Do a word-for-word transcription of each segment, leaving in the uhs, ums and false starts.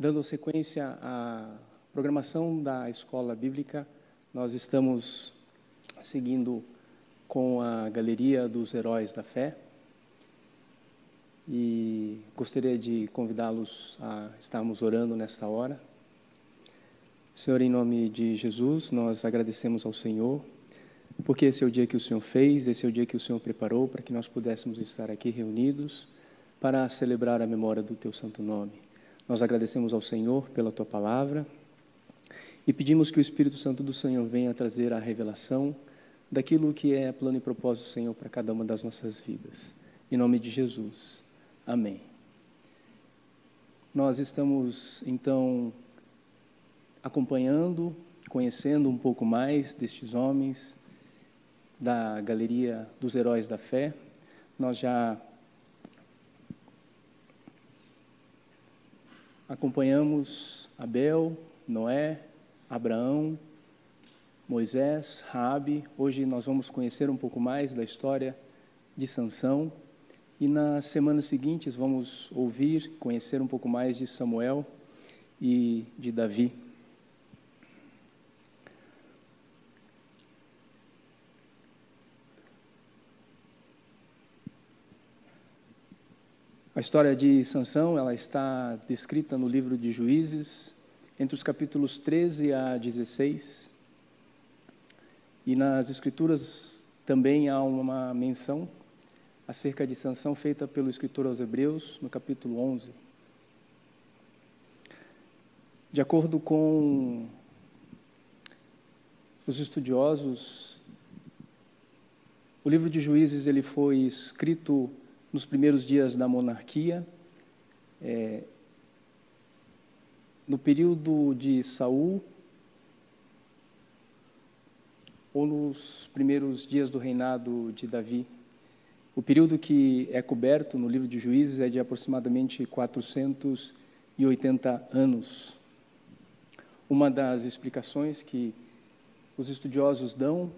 Dando sequência à programação da Escola Bíblica, nós estamos seguindo com a Galeria dos Heróis da Fé e gostaria de convidá-los a estarmos orando nesta hora. Senhor, em nome de Jesus, nós agradecemos ao Senhor, porque esse é o dia que o Senhor fez, esse é o dia que o Senhor preparou para que nós pudéssemos estar aqui reunidos para celebrar a memória do Teu Santo Nome. Nós agradecemos ao Senhor pela Tua Palavra e pedimos que o Espírito Santo do Senhor venha trazer a revelação daquilo que é plano e propósito do Senhor para cada uma das nossas vidas. Em nome de Jesus. Amém. Nós estamos, então, acompanhando, conhecendo um pouco mais destes homens da Galeria dos Heróis da Fé. Nós já acompanhamos Abel, Noé, Abraão, Moisés, Raabe. Hoje nós vamos conhecer um pouco mais da história de Sansão. E nas semanas seguintes vamos ouvir, conhecer um pouco mais de Samuel e de Davi. A história de Sansão, ela está descrita no livro de Juízes, entre os capítulos treze a dezesseis. E nas Escrituras também há uma menção acerca de Sansão feita pelo escritor aos Hebreus, no capítulo onze. De acordo com os estudiosos, o livro de Juízes ele foi escrito nos primeiros dias da monarquia, é, no período de Saul, ou nos primeiros dias do reinado de Davi. O período que é coberto no livro de Juízes é de aproximadamente quatrocentos e oitenta anos. Uma das explicações que os estudiosos dão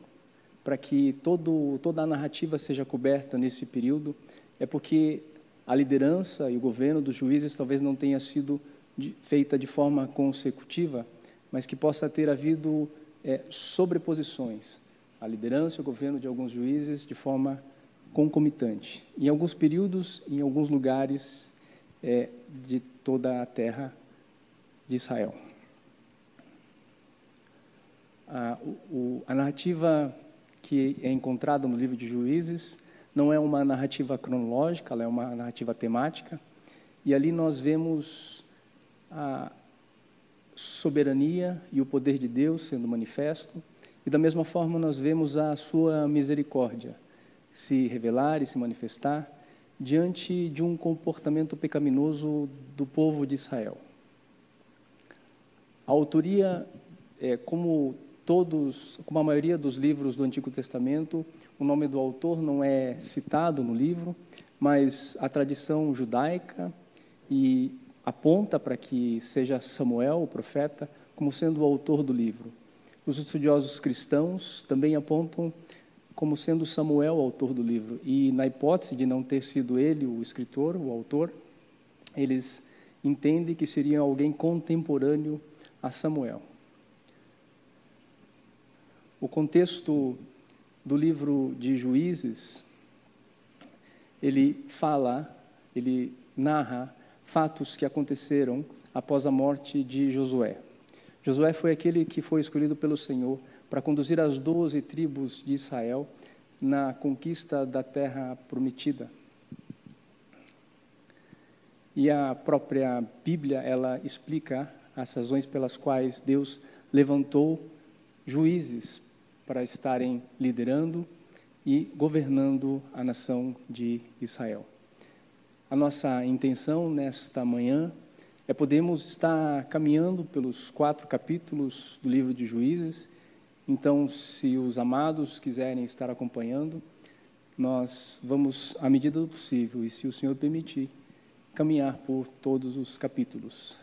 para que todo, toda a narrativa seja coberta nesse período é porque a liderança e o governo dos juízes talvez não tenha sido de, feita de forma consecutiva, mas que possa ter havido é, sobreposições. A liderança e o governo de alguns juízes de forma concomitante. Em alguns períodos, em alguns lugares é, de toda a terra de Israel. A, o, a narrativa que é encontrada no livro de Juízes não é uma narrativa cronológica, ela é uma narrativa temática. E ali nós vemos a soberania e o poder de Deus sendo manifesto. E da mesma forma nós vemos a sua misericórdia se revelar e se manifestar diante de um comportamento pecaminoso do povo de Israel. A autoria, é, como todos, como a maioria dos livros do Antigo Testamento, o nome do autor não é citado no livro, mas a tradição judaica e aponta para que seja Samuel, o profeta, como sendo o autor do livro. Os estudiosos cristãos também apontam como sendo Samuel o autor do livro. E na hipótese de não ter sido ele o escritor, o autor, eles entendem que seria alguém contemporâneo a Samuel. O contexto do livro de Juízes, ele fala, ele narra fatos que aconteceram após a morte de Josué. Josué foi aquele que foi escolhido pelo Senhor para conduzir as doze tribos de Israel na conquista da Terra Prometida. E a própria Bíblia, ela explica as razões pelas quais Deus levantou juízes para estarem liderando e governando a nação de Israel. A nossa intenção nesta manhã é podermos estar caminhando pelos quatro capítulos do livro de Juízes. Então, se os amados quiserem estar acompanhando, nós vamos, à medida do possível, e se o Senhor permitir, caminhar por todos os capítulos.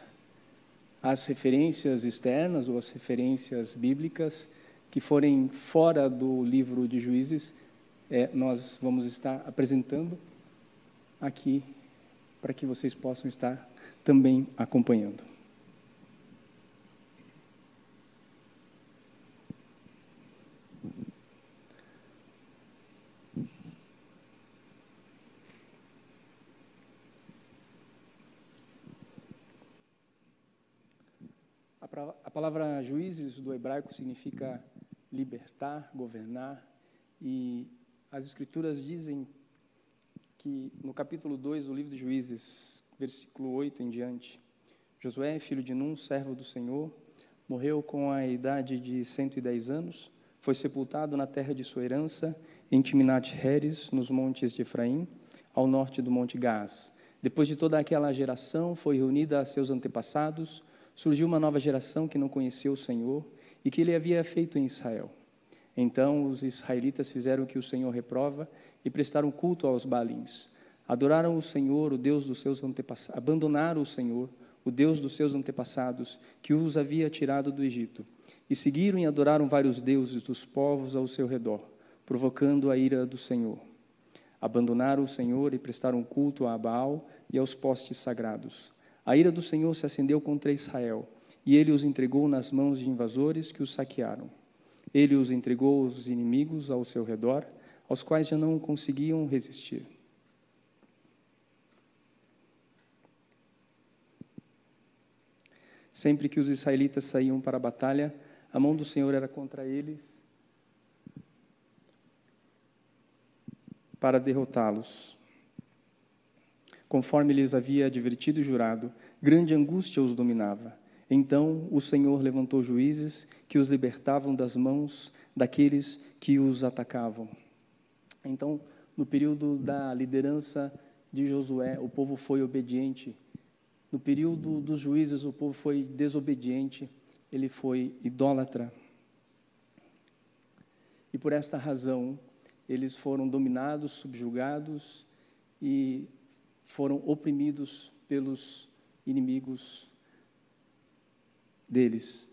As referências externas ou as referências bíblicas que forem fora do livro de Juízes, é, nós vamos estar apresentando aqui para que vocês possam estar também acompanhando. A palavra juízes do hebraico significa libertar, governar, e as escrituras dizem que no capítulo dois do livro de Juízes, versículo oito em diante, Josué, filho de Num, servo do Senhor, morreu com a idade de cento e dez anos, foi sepultado na terra de sua herança, em Timnath-Heres, nos montes de Efraim, ao norte do Monte Gás. Depois de toda aquela geração, foi reunida a seus antepassados, surgiu uma nova geração que não conheceu o Senhor e que ele havia feito em Israel. Então os israelitas fizeram o que o Senhor reprova e prestaram culto aos Baalins. Adoraram o Senhor, o Deus dos seus antepassados, abandonaram o Senhor, o Deus dos seus antepassados, que os havia tirado do Egito, e seguiram e adoraram vários deuses dos povos ao seu redor, provocando a ira do Senhor. Abandonaram o Senhor e prestaram culto a Baal e aos postes sagrados. A ira do Senhor se acendeu contra Israel, e ele os entregou nas mãos de invasores que os saquearam. Ele os entregou aos inimigos ao seu redor, aos quais já não conseguiam resistir. Sempre que os israelitas saíam para a batalha, a mão do Senhor era contra eles para derrotá-los. Conforme lhes havia advertido e jurado, grande angústia os dominava. Então o Senhor levantou juízes que os libertavam das mãos daqueles que os atacavam. Então, no período da liderança de Josué, o povo foi obediente. No período dos juízes, o povo foi desobediente, ele foi idólatra. E por esta razão, eles foram dominados, subjugados e foram oprimidos pelos inimigos deles.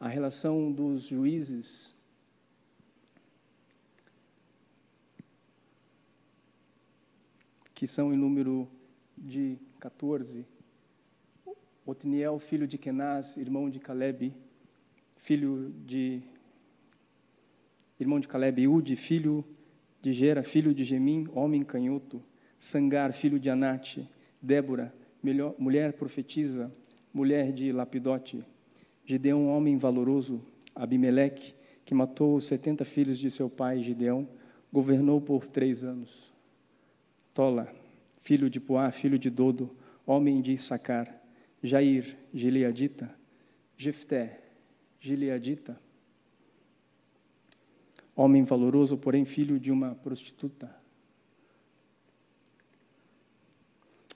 A relação dos juízes que são em número de catorze, Otniel, filho de Kenaz, irmão de Caleb, filho de irmão de Caleb, Ude, filho de Gera, filho de Gemim, homem canhoto, Sangar, filho de Anate, Débora, melhor, mulher profetisa, mulher de Lapidote, Gideão, homem valoroso, Abimeleque, que matou os setenta filhos de seu pai Gideão, governou por três anos. Tola, filho de Puá, filho de Dodo, homem de Issacar, Jair, Gileadita, Jefté, Gileadita, homem valoroso, porém filho de uma prostituta.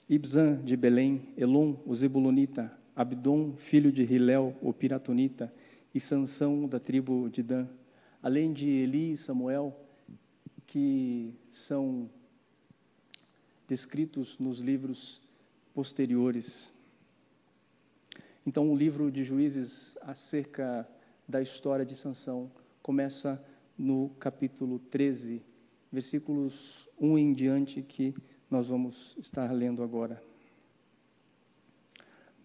Ibzan, de Belém, Elon, o Zebulonita, Abdom, filho de Hilel, o Piratonita, e Sansão, da tribo de Dan, além de Eli e Samuel, que são descritos nos livros posteriores. Então, o livro de Juízes acerca da história de Sansão começa no capítulo treze, versículos um em diante, que nós vamos estar lendo agora.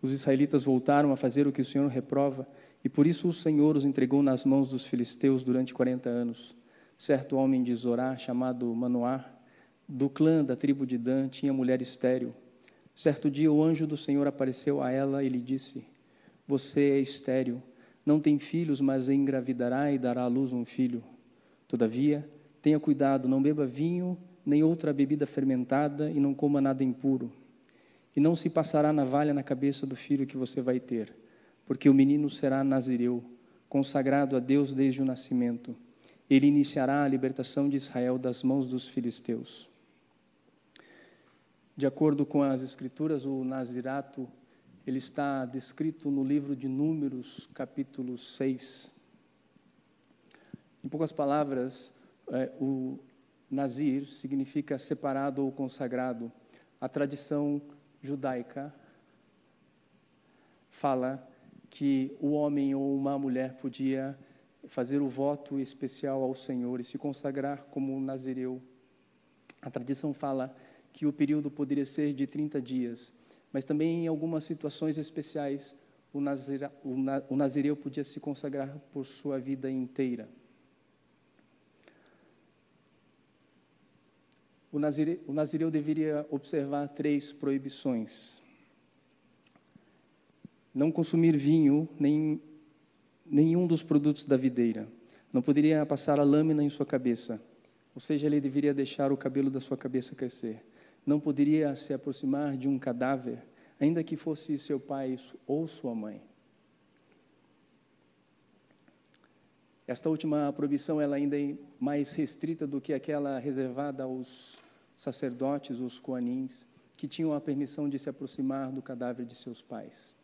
Os israelitas voltaram a fazer o que o Senhor reprova, e por isso o Senhor os entregou nas mãos dos filisteus durante quarenta anos. Certo homem de Zorá, chamado Manoá, do clã da tribo de Dan, tinha mulher estéril. Certo dia o anjo do Senhor apareceu a ela e lhe disse: você é estéril, não tem filhos, mas engravidará e dará à luz um filho. Todavia, tenha cuidado, não beba vinho, nem outra bebida fermentada, e não coma nada impuro. E não se passará navalha na cabeça do filho que você vai ter, porque o menino será nazireu, consagrado a Deus desde o nascimento. Ele iniciará a libertação de Israel das mãos dos filisteus. De acordo com as escrituras, o nazirato, ele está descrito no livro de Números, capítulo seis. Em poucas palavras, eh, o nazir significa separado ou consagrado. A tradição judaica fala que o homem ou uma mulher podia fazer o voto especial ao Senhor e se consagrar como nazireu. A tradição fala que o período poderia ser de trinta dias, mas também em algumas situações especiais, o, nazira, o, na, o nazireu podia se consagrar por sua vida inteira. O, nazire, o nazireu deveria observar três proibições. não consumir vinho, nem nenhum dos produtos da videira. Não poderia passar a lâmina em sua cabeça, ou seja, ele deveria deixar o cabelo da sua cabeça crescer. Não poderia se aproximar de um cadáver, ainda que fosse seu pai ou sua mãe. Esta última proibição ela ainda é mais restrita do que aquela reservada aos sacerdotes, os coanins, que tinham a permissão de se aproximar do cadáver de seus pais.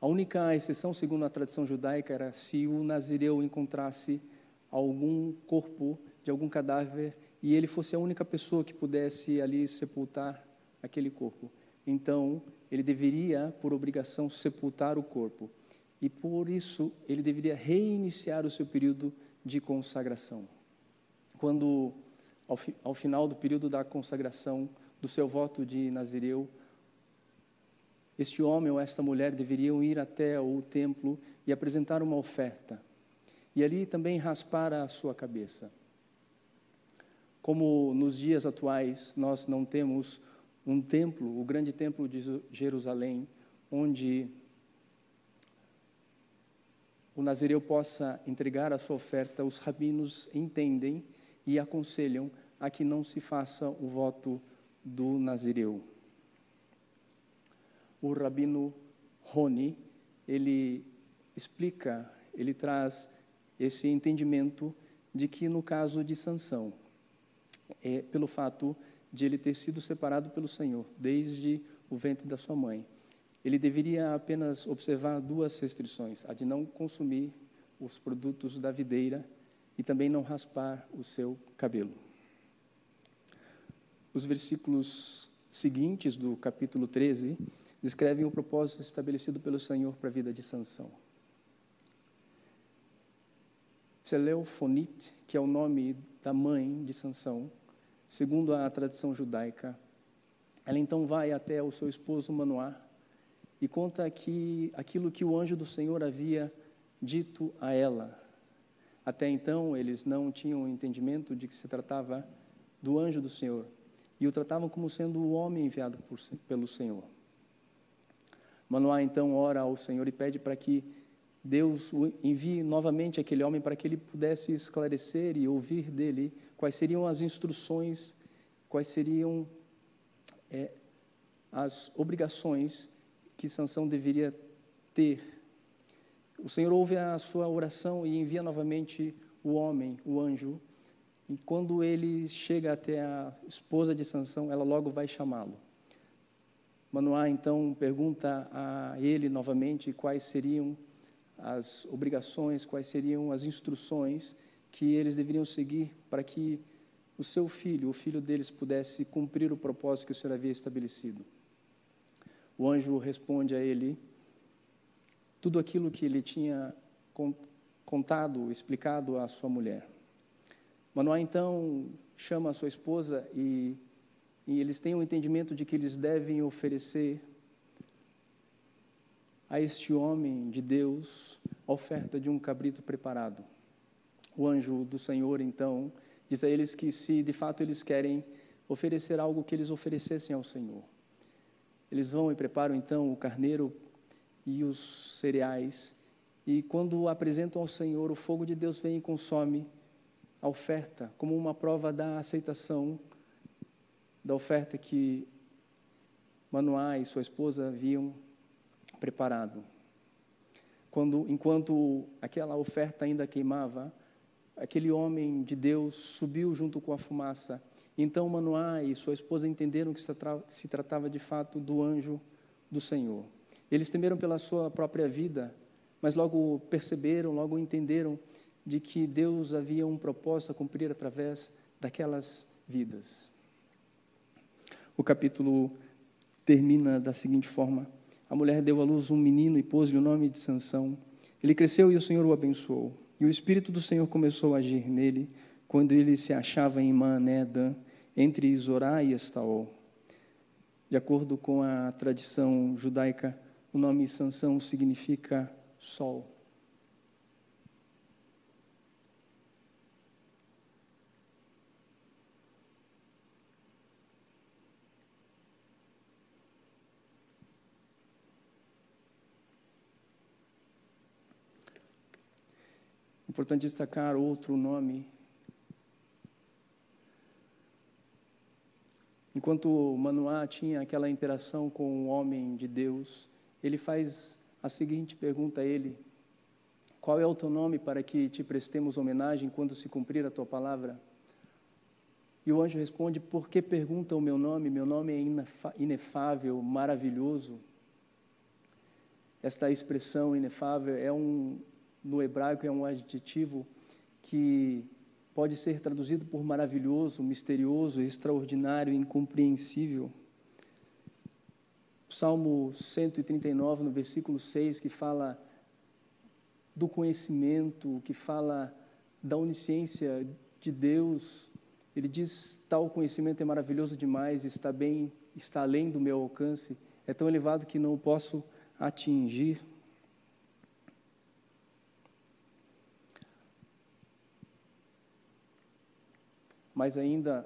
A única exceção, segundo a tradição judaica, era se o nazireu encontrasse algum corpo de algum cadáver e ele fosse a única pessoa que pudesse ali sepultar aquele corpo. Então, ele deveria, por obrigação, sepultar o corpo. E, por isso, ele deveria reiniciar o seu período de consagração. Quando, ao, fi, ao final do período da consagração, do seu voto de nazireu, este homem ou esta mulher deveriam ir até o templo e apresentar uma oferta. E ali também raspar a sua cabeça. Como nos dias atuais, nós não temos um templo, o grande templo de Jerusalém, onde o nazireu possa entregar a sua oferta, os rabinos entendem e aconselham a que não se faça o voto do nazireu. O rabino Roni, ele explica, ele traz esse entendimento de que no caso de Sansão, é pelo fato de ele ter sido separado pelo Senhor desde o ventre da sua mãe, ele deveria apenas observar duas restrições, a de não consumir os produtos da videira e também não raspar o seu cabelo. Os versículos seguintes do capítulo treze descrevem o propósito estabelecido pelo Senhor para a vida de Sansão. Tseleufonit, que é o nome da mãe de Sansão, segundo a tradição judaica, ela então vai até o seu esposo Manoá, e conta que aquilo que o anjo do Senhor havia dito a ela. Até então, eles não tinham entendimento de que se tratava do anjo do Senhor. E o tratavam como sendo o homem enviado por, pelo Senhor. Manoá, então, ora ao Senhor e pede para que Deus envie novamente aquele homem para que ele pudesse esclarecer e ouvir dele quais seriam as instruções, quais seriam é, as obrigações que Sansão deveria ter. O Senhor ouve a sua oração e envia novamente o homem, o anjo, e quando ele chega até a esposa de Sansão, ela logo vai chamá-lo. Manoá, então, pergunta a ele novamente quais seriam as obrigações, quais seriam as instruções que eles deveriam seguir para que o seu filho, o filho deles, pudesse cumprir o propósito que o Senhor havia estabelecido. O anjo responde a ele, tudo aquilo que ele tinha contado, explicado à sua mulher. Manoá, então, chama a sua esposa e, e eles têm o entendimento de que eles devem oferecer a este homem de Deus a oferta de um cabrito preparado. O anjo do Senhor, então, diz a eles que se de fato eles querem oferecer algo que eles oferecessem ao Senhor. Eles vão e preparam, então, o carneiro e os cereais. E quando o apresentam ao Senhor, o fogo de Deus vem e consome a oferta, como uma prova da aceitação da oferta que Manoá e sua esposa haviam preparado. Quando, enquanto aquela oferta ainda queimava, aquele homem de Deus subiu junto com a fumaça. Então Manoá e sua esposa entenderam que se tratava de fato do anjo do Senhor. Eles temeram pela sua própria vida, mas logo perceberam, logo entenderam de que Deus havia um propósito a cumprir através daquelas vidas. O capítulo termina da seguinte forma: a mulher deu à luz um menino e pôs-lhe o nome de Sansão. Ele cresceu e o Senhor o abençoou. E o Espírito do Senhor começou a agir nele quando ele se achava em Mané, Dan, entre Zorá e Estaol. De acordo com a tradição judaica, o nome Sansão significa sol. importante destacar outro nome. Enquanto Manoá tinha aquela interação com o homem de Deus, ele faz a seguinte pergunta a ele: qual é o teu nome para que te prestemos homenagem quando se cumprir a tua palavra? E o anjo responde: por que pergunta o meu nome? Meu nome é inefável, maravilhoso. Esta expressão inefável é um, no hebraico é um adjetivo que pode ser traduzido por maravilhoso, misterioso, extraordinário, incompreensível. O Salmo cento e trinta e nove, no versículo seis, que fala do conhecimento, que fala da onisciência de Deus, ele diz: tal conhecimento é maravilhoso demais, está bem, está além do meu alcance, é tão elevado que não o posso atingir. Mas ainda,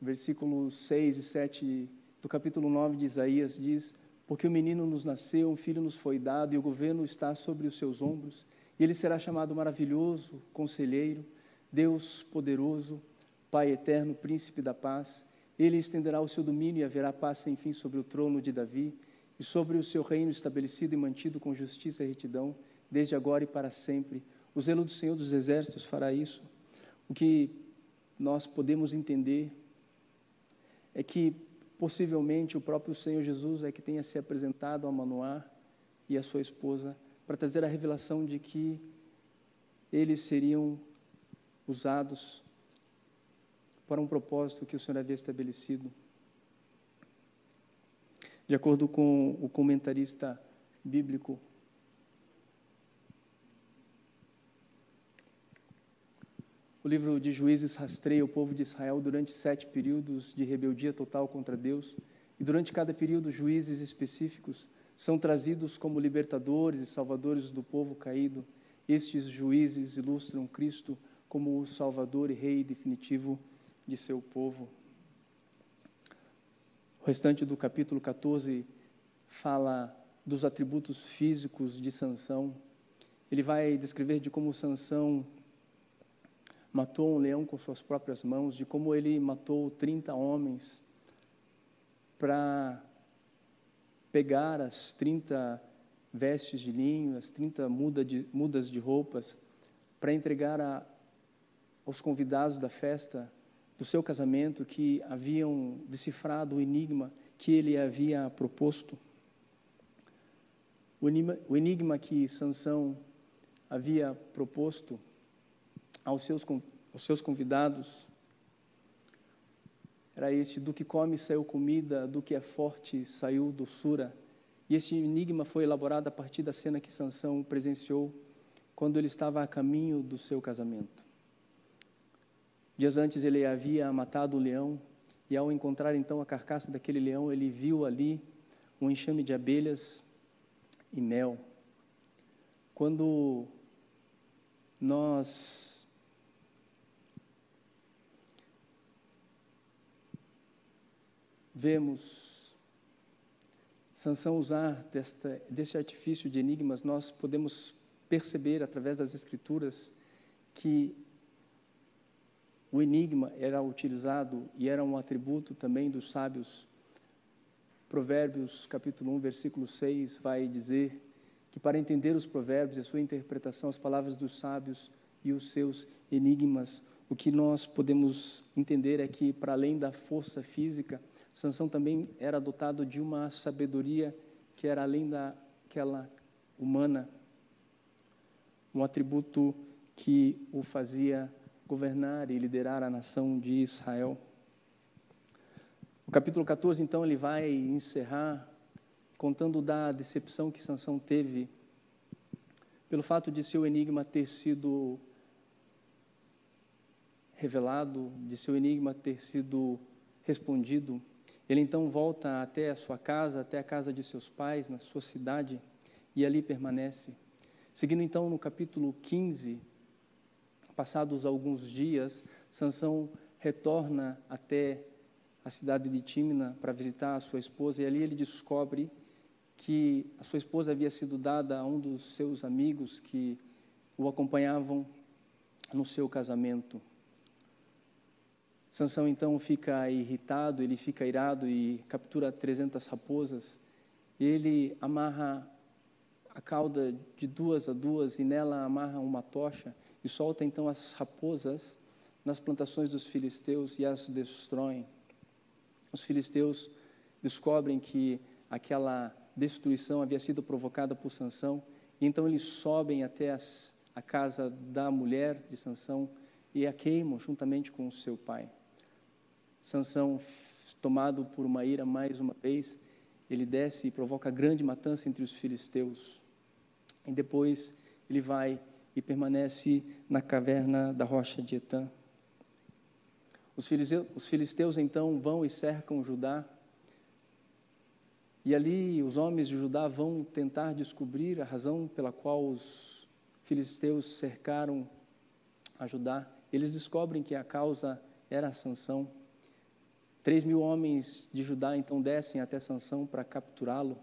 versículos seis e sete do capítulo nove de Isaías diz: porque o menino nos nasceu, um filho nos foi dado, e o governo está sobre os seus ombros, e ele será chamado Maravilhoso, Conselheiro, Deus Poderoso, Pai Eterno, Príncipe da Paz. Ele estenderá o seu domínio e haverá paz sem fim sobre o trono de Davi, e sobre o seu reino estabelecido e mantido com justiça e retidão, desde agora e para sempre. O zelo do Senhor dos Exércitos fará isso. O que nós podemos entender é que, possivelmente, o próprio Senhor Jesus é que tenha se apresentado a Manoá e a sua esposa para trazer a revelação de que eles seriam usados para um propósito que o Senhor havia estabelecido. De acordo com o comentarista bíblico, o livro de Juízes rastreia o povo de Israel durante sete períodos de rebeldia total contra Deus, e durante cada período juízes específicos são trazidos como libertadores e salvadores do povo caído. Estes juízes ilustram Cristo como o Salvador e Rei definitivo de seu povo. O restante do capítulo catorze fala dos atributos físicos de Sansão. Ele vai descrever de como Sansão matou um leão com suas próprias mãos, de como ele matou trinta homens para pegar as trinta vestes de linho, as trinta muda de, mudas de roupas, para entregar a, aos convidados da festa do seu casamento que haviam decifrado o enigma que ele havia proposto. O enigma, o enigma que Sansão havia proposto Aos seus, aos seus convidados era este: do que come saiu comida, do que é forte saiu doçura. E este enigma foi elaborado a partir da cena que Sansão presenciou quando ele estava a caminho do seu casamento. Dias antes ele havia matado o leão, e ao encontrar então a carcaça daquele leão, ele viu ali um enxame de abelhas e mel. Quando nós vemos Sansão usar desta, deste artifício de enigmas, nós podemos perceber através das Escrituras que o enigma era utilizado e era um atributo também dos sábios. Provérbios capítulo um, versículo seis, vai dizer que para entender os provérbios e a sua interpretação, as palavras dos sábios e os seus enigmas, o que nós podemos entender é que, para além da força física, Sansão também era dotado de uma sabedoria que era além daquela humana, um atributo que o fazia governar e liderar a nação de Israel. O capítulo catorze, então, ele vai encerrar contando da decepção que Sansão teve pelo fato de seu enigma ter sido revelado, de seu enigma ter sido respondido. Ele então volta até a sua casa, até a casa de seus pais, na sua cidade, e ali permanece. Seguindo então no capítulo quinze, passados alguns dias, Sansão retorna até a cidade de Timna para visitar a sua esposa, e ali ele descobre que a sua esposa havia sido dada a um dos seus amigos que o acompanhavam no seu casamento. Sansão então fica irritado, ele fica irado e captura trezentas raposas. Ele amarra a cauda de duas a duas e nela amarra uma tocha e solta então as raposas nas plantações dos filisteus e as destroem. Os filisteus descobrem que aquela destruição havia sido provocada por Sansão e então eles sobem até as, a casa da mulher de Sansão e a queimam juntamente com o seu pai. Sansão, tomado por uma ira mais uma vez, ele desce e provoca grande matança entre os filisteus. E depois ele vai e permanece na caverna da rocha de Etã. Os filisteus, os filisteus então vão e cercam Judá. E ali os homens de Judá vão tentar descobrir a razão pela qual os filisteus cercaram a Judá. Eles descobrem que a causa era Sansão. Três mil homens de Judá então descem até Sansão para capturá-lo.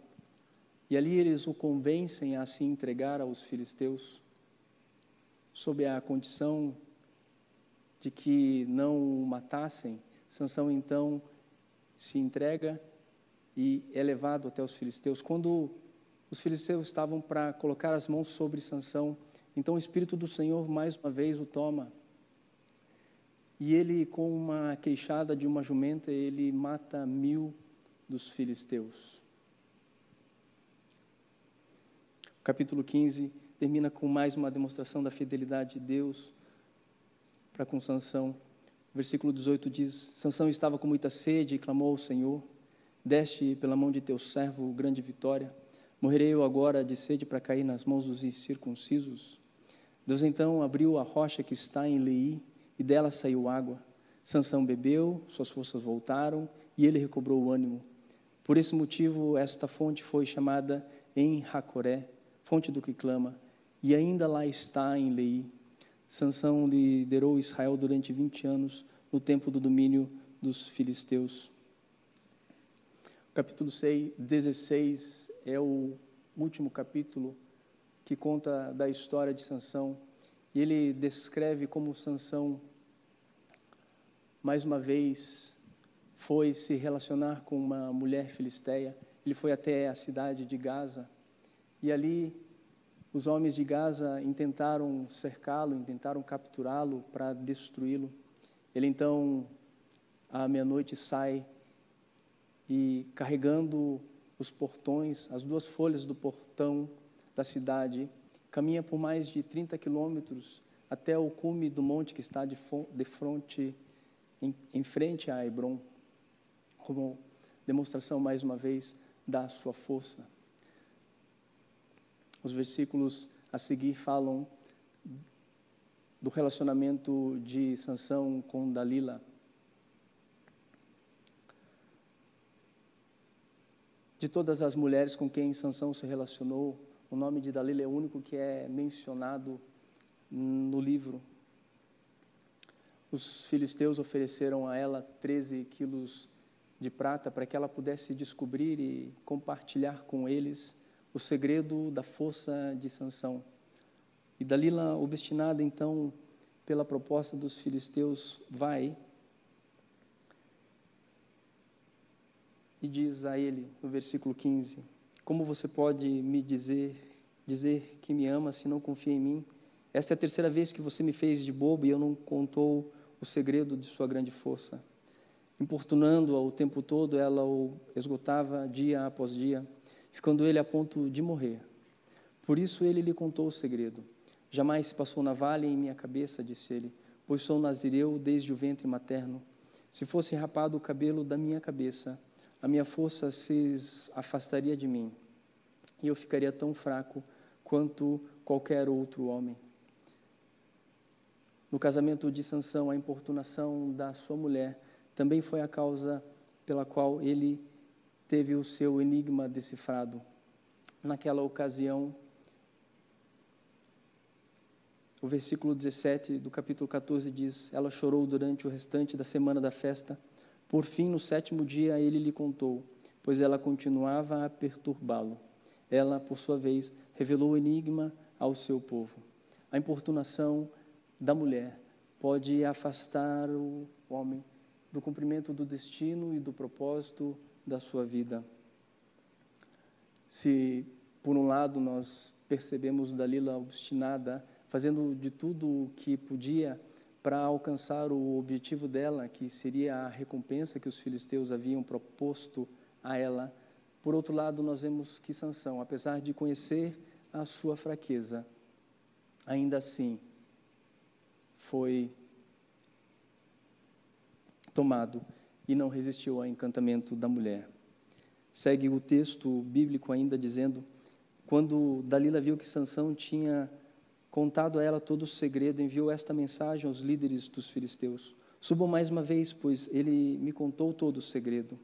E ali eles o convencem a se entregar aos filisteus, sob a condição de que não o matassem. Sansão então se entrega e é levado até os filisteus. Quando os filisteus estavam para colocar as mãos sobre Sansão, então o Espírito do Senhor mais uma vez o toma. E ele, com uma queixada de uma jumenta, ele mata mil dos filisteus. O capítulo quinze termina com mais uma demonstração da fidelidade de Deus para com Sansão. O versículo dezoito diz: Sansão estava com muita sede e clamou ao Senhor: deste pela mão de teu servo grande vitória. Morrerei eu agora de sede para cair nas mãos dos incircuncisos? Deus então abriu a rocha que está em Leí, e dela saiu água. Sansão bebeu, suas forças voltaram, e ele recobrou o ânimo. Por esse motivo, esta fonte foi chamada em Racoré, fonte do que clama, e ainda lá está em Leí. Sansão liderou Israel durante vinte anos, no tempo do domínio dos filisteus. O capítulo dezesseis é o último capítulo que conta da história de Sansão. E ele descreve como Sansão, mais uma vez, foi se relacionar com uma mulher filisteia. Ele foi até a cidade de Gaza. E ali, os homens de Gaza intentaram cercá-lo, intentaram capturá-lo para destruí-lo. Ele, então, à meia-noite, sai e, carregando os portões, as duas folhas do portão da cidade, caminha por mais de trinta quilômetros até o cume do monte que está de, de fronte, em, em frente a Hebrom, como demonstração, mais uma vez, da sua força. Os versículos a seguir falam do relacionamento de Sansão com Dalila. De todas as mulheres com quem Sansão se relacionou, o nome de Dalila é o único que é mencionado no livro. Os filisteus ofereceram a ela treze quilos de prata para que ela pudesse descobrir e compartilhar com eles o segredo da força de Sansão. E Dalila, obstinada então pela proposta dos filisteus, vai e diz a ele, no versículo quinze: como você pode me dizer, dizer que me ama se não confia em mim? Esta é a terceira vez que você me fez de bobo e eu não contou o segredo de sua grande força. Importunando-a o tempo todo, ela o esgotava dia após dia, ficando ele a ponto de morrer. Por isso ele lhe contou o segredo. Jamais se passou navalha em minha cabeça, disse ele, pois sou nazireu desde o ventre materno. Se fosse rapado o cabelo da minha cabeça, a minha força se afastaria de mim, e eu ficaria tão fraco quanto qualquer outro homem. No casamento de Sansão, a importunação da sua mulher também foi a causa pela qual ele teve o seu enigma decifrado. Naquela ocasião, o versículo dezessete do capítulo quatorze diz: ela chorou durante o restante da semana da festa. Por fim, no sétimo dia, ele lhe contou, pois ela continuava a perturbá-lo. Ela, por sua vez, revelou o enigma ao seu povo. a importunação da mulher pode afastar o homem do cumprimento do destino e do propósito da sua vida. Se, por um lado, nós percebemos Dalila obstinada, fazendo de tudo o que podia para alcançar o objetivo dela, que seria a recompensa que os filisteus haviam proposto a ela, por outro lado, nós vemos que Sansão, apesar de conhecer a sua fraqueza, ainda assim foi tomado e não resistiu ao encantamento da mulher. Segue o texto bíblico ainda dizendo, quando Dalila viu que Sansão tinha contado a ela todo o segredo, enviou esta mensagem aos líderes dos filisteus. Subam mais uma vez, pois ele me contou todo o segredo.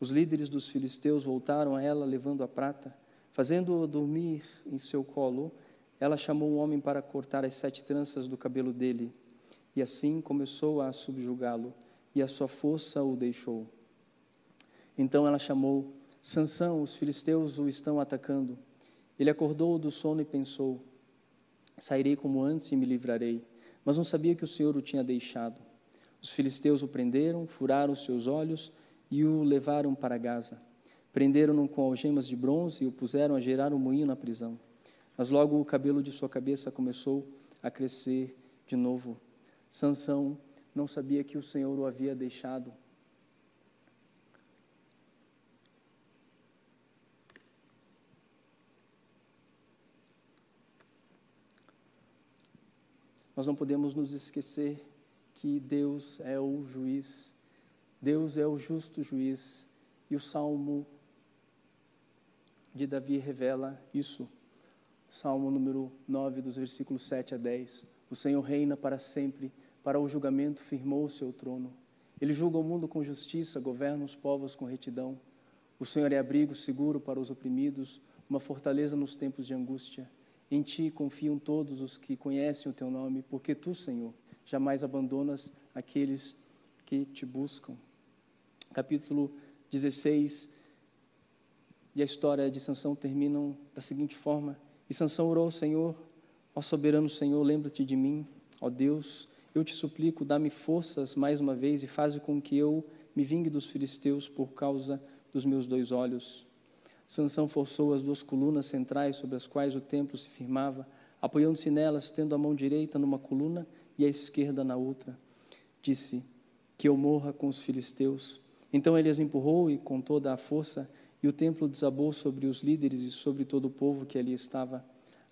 Os líderes dos filisteus voltaram a ela, levando a prata, fazendo-o dormir em seu colo. Ela chamou o homem para cortar as sete tranças do cabelo dele, e assim começou a subjugá-lo, e a sua força o deixou. Então ela chamou, Sansão, os filisteus o estão atacando. Ele acordou do sono e pensou, sairei como antes e me livrarei, mas não sabia que o Senhor o tinha deixado. Os filisteus o prenderam, furaram seus olhos e o levaram para Gaza. Prenderam-no com algemas de bronze e o puseram a gerar um moinho na prisão. Mas logo o cabelo de sua cabeça começou a crescer de novo. Sansão não sabia que o Senhor o havia deixado. Nós não podemos nos esquecer que Deus é o juiz, Deus é o justo juiz, e o Salmo de Davi revela isso. Salmo número nove, dos versículos sete a dez. O Senhor reina para sempre, para o julgamento firmou o seu trono. Ele julga o mundo com justiça, governa os povos com retidão. O Senhor é abrigo seguro para os oprimidos, uma fortaleza nos tempos de angústia. Em ti confiam todos os que conhecem o teu nome, porque tu, Senhor, jamais abandonas aqueles que te buscam. Capítulo dezesseis e a história de Sansão terminam da seguinte forma. E Sansão orou ao Senhor, ó soberano Senhor, lembra-te de mim, ó Deus, eu te suplico, dá-me forças mais uma vez e faz com que eu me vingue dos filisteus por causa dos meus dois olhos. Sansão forçou as duas colunas centrais sobre as quais o templo se firmava, apoiando-se nelas, tendo a mão direita numa coluna e a esquerda na outra. Disse, que eu morra com os filisteus. Então ele as empurrou e com toda a força, e o templo desabou sobre os líderes e sobre todo o povo que ali estava.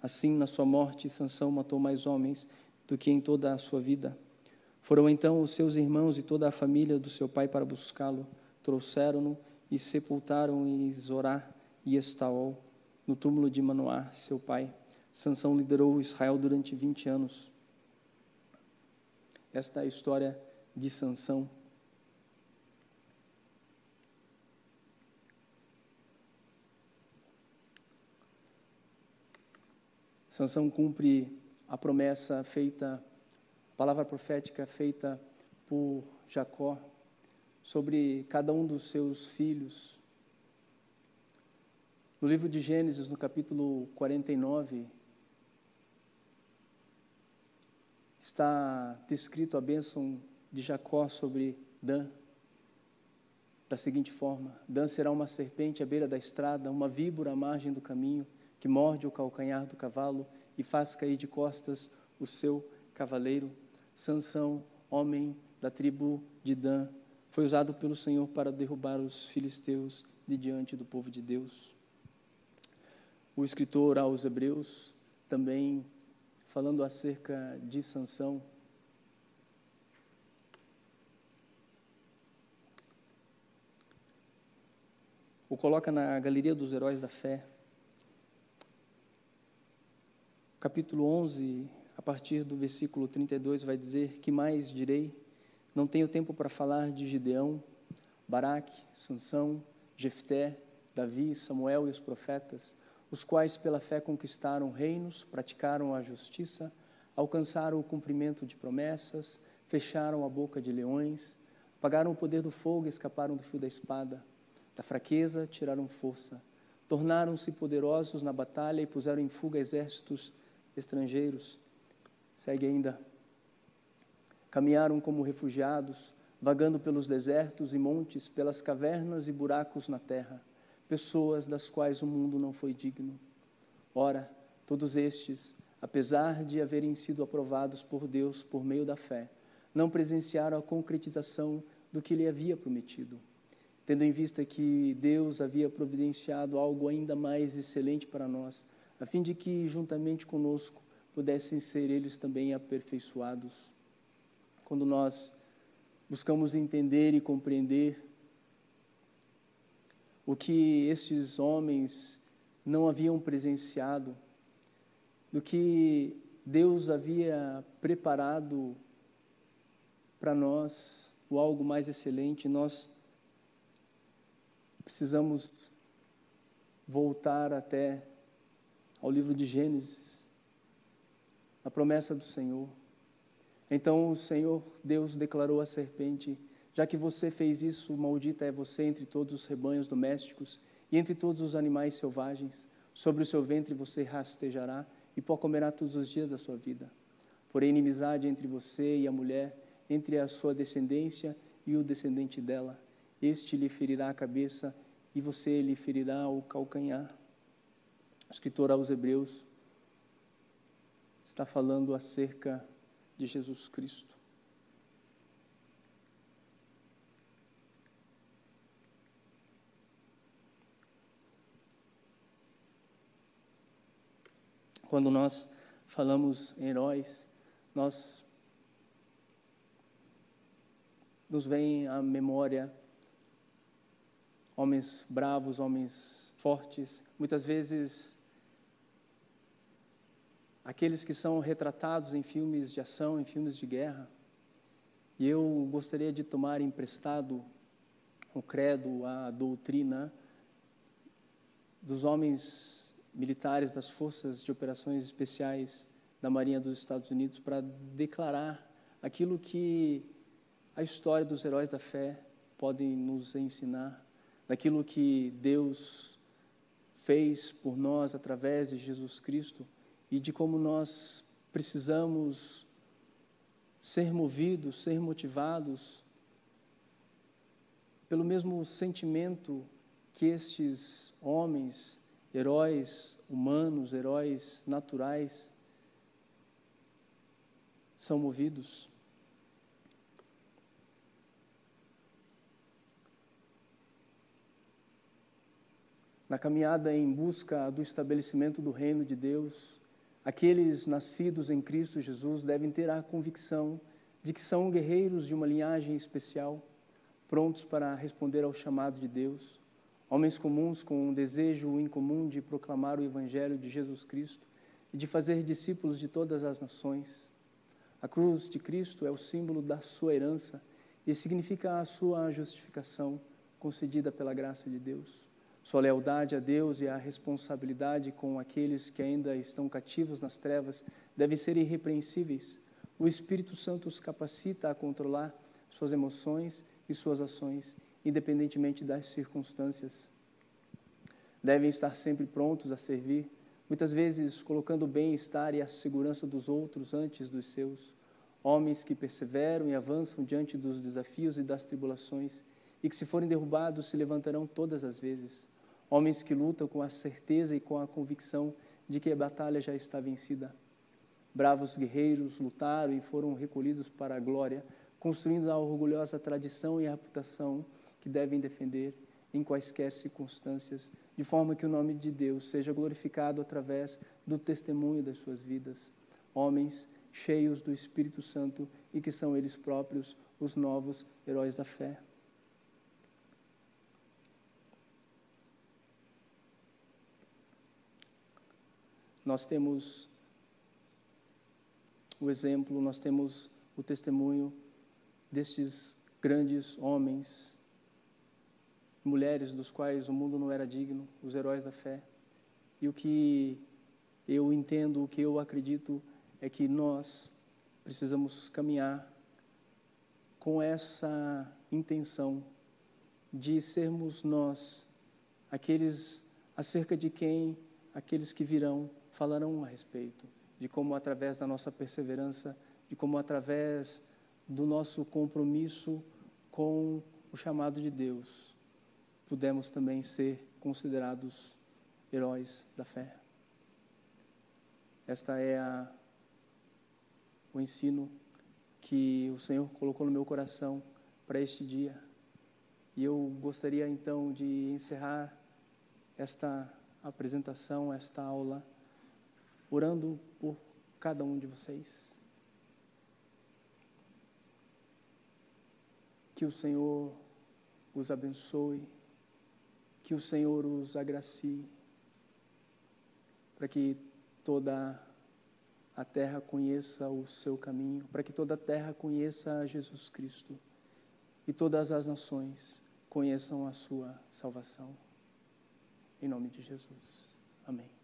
Assim, na sua morte, Sansão matou mais homens do que em toda a sua vida. Foram então os seus irmãos e toda a família do seu pai para buscá-lo, trouxeram-no e sepultaram em Zorá e Estaol, no túmulo de Manoá, seu pai. Sansão liderou Israel durante vinte anos. Esta é a história de Sansão. Sansão cumpre a promessa feita, a palavra profética feita por Jacó sobre cada um dos seus filhos. No livro de Gênesis, no capítulo quarenta e nove, está descrito a bênção de Jacó sobre Dan, da seguinte forma, Dan será uma serpente à beira da estrada, uma víbora à margem do caminho, que morde o calcanhar do cavalo e faz cair de costas o seu cavaleiro. Sansão, homem da tribo de Dan, foi usado pelo Senhor para derrubar os filisteus de diante do povo de Deus. O escritor aos Hebreus, também falando acerca de Sansão, o coloca na Galeria dos Heróis da Fé, capítulo onze, a partir do versículo trinta e dois, vai dizer, que mais direi? Não tenho tempo para falar de Gideão, Baraque, Sansão, Jefté, Davi, Samuel e os profetas, os quais pela fé conquistaram reinos, praticaram a justiça, alcançaram o cumprimento de promessas, fecharam a boca de leões, apagaram o poder do fogo e escaparam do fio da espada. Da fraqueza tiraram força, tornaram-se poderosos na batalha e puseram em fuga exércitos estrangeiros. segue ainda. Caminharam como refugiados, vagando pelos desertos e montes, pelas cavernas e buracos na terra, pessoas das quais o mundo não foi digno. Ora, todos estes, apesar de haverem sido aprovados por Deus por meio da fé, não presenciaram a concretização do que lhe havia prometido. Tendo em vista que Deus havia providenciado algo ainda mais excelente para nós, a fim de que, juntamente conosco, pudessem ser eles também aperfeiçoados. Quando nós buscamos entender e compreender o que esses homens não haviam presenciado, do que Deus havia preparado para nós, o algo mais excelente, nós precisamos voltar até ao livro de Gênesis, a promessa do Senhor. Então o Senhor Deus declarou à serpente: já que você fez isso, maldita é você entre todos os rebanhos domésticos e entre todos os animais selvagens, sobre o seu ventre você rastejará e pó comerá todos os dias da sua vida. Porém, inimizade entre você e a mulher, entre a sua descendência e o descendente dela, este lhe ferirá a cabeça e você lhe ferirá o calcanhar. O escritor aos Hebreus está falando acerca de Jesus Cristo. Quando nós falamos em heróis, nós nos vem à memória homens bravos, homens fortes, muitas vezes aqueles que são retratados em filmes de ação, em filmes de guerra. E eu gostaria de tomar emprestado o credo, a doutrina dos homens militares das Forças de Operações Especiais da Marinha dos Estados Unidos para declarar aquilo que a história dos heróis da fé podem nos ensinar, daquilo que Deus fez por nós através de Jesus Cristo, e de como nós precisamos ser movidos, ser motivados pelo mesmo sentimento que estes homens, heróis humanos, heróis naturais, são movidos. Na caminhada em busca do estabelecimento do reino de Deus, aqueles nascidos em Cristo Jesus devem ter a convicção de que são guerreiros de uma linhagem especial, prontos para responder ao chamado de Deus, homens comuns com um desejo incomum de proclamar o Evangelho de Jesus Cristo e de fazer discípulos de todas as nações. A cruz de Cristo é o símbolo da sua herança e significa a sua justificação concedida pela graça de Deus. Sua lealdade a Deus e a responsabilidade com aqueles que ainda estão cativos nas trevas devem ser irrepreensíveis. O Espírito Santo os capacita a controlar suas emoções e suas ações, independentemente das circunstâncias. Devem estar sempre prontos a servir, muitas vezes colocando o bem-estar e a segurança dos outros antes dos seus. Homens que perseveram e avançam diante dos desafios e das tribulações, e que, se forem derrubados, se levantarão todas as vezes. Homens que lutam com a certeza e com a convicção de que a batalha já está vencida. Bravos guerreiros lutaram e foram recolhidos para a glória, construindo a orgulhosa tradição e a reputação que devem defender em quaisquer circunstâncias, de forma que o nome de Deus seja glorificado através do testemunho das suas vidas. Homens cheios do Espírito Santo e que são eles próprios os novos heróis da fé. Nós temos o exemplo, nós temos o testemunho destes grandes homens, mulheres dos quais o mundo não era digno, os heróis da fé. E o que eu entendo, o que eu acredito é que nós precisamos caminhar com essa intenção de sermos nós aqueles acerca de quem aqueles que virão falarão a respeito, de como através da nossa perseverança, de como através do nosso compromisso com o chamado de Deus, pudemos também ser considerados heróis da fé. Esta é a, o ensino que o Senhor colocou no meu coração para este dia. E eu gostaria então de encerrar esta apresentação, esta aula, orando por cada um de vocês. Que o Senhor os abençoe, que o Senhor os agracie, para que toda a terra conheça o seu caminho, para que toda a terra conheça a Jesus Cristo e todas as nações conheçam a sua salvação. Em nome de Jesus. Amém.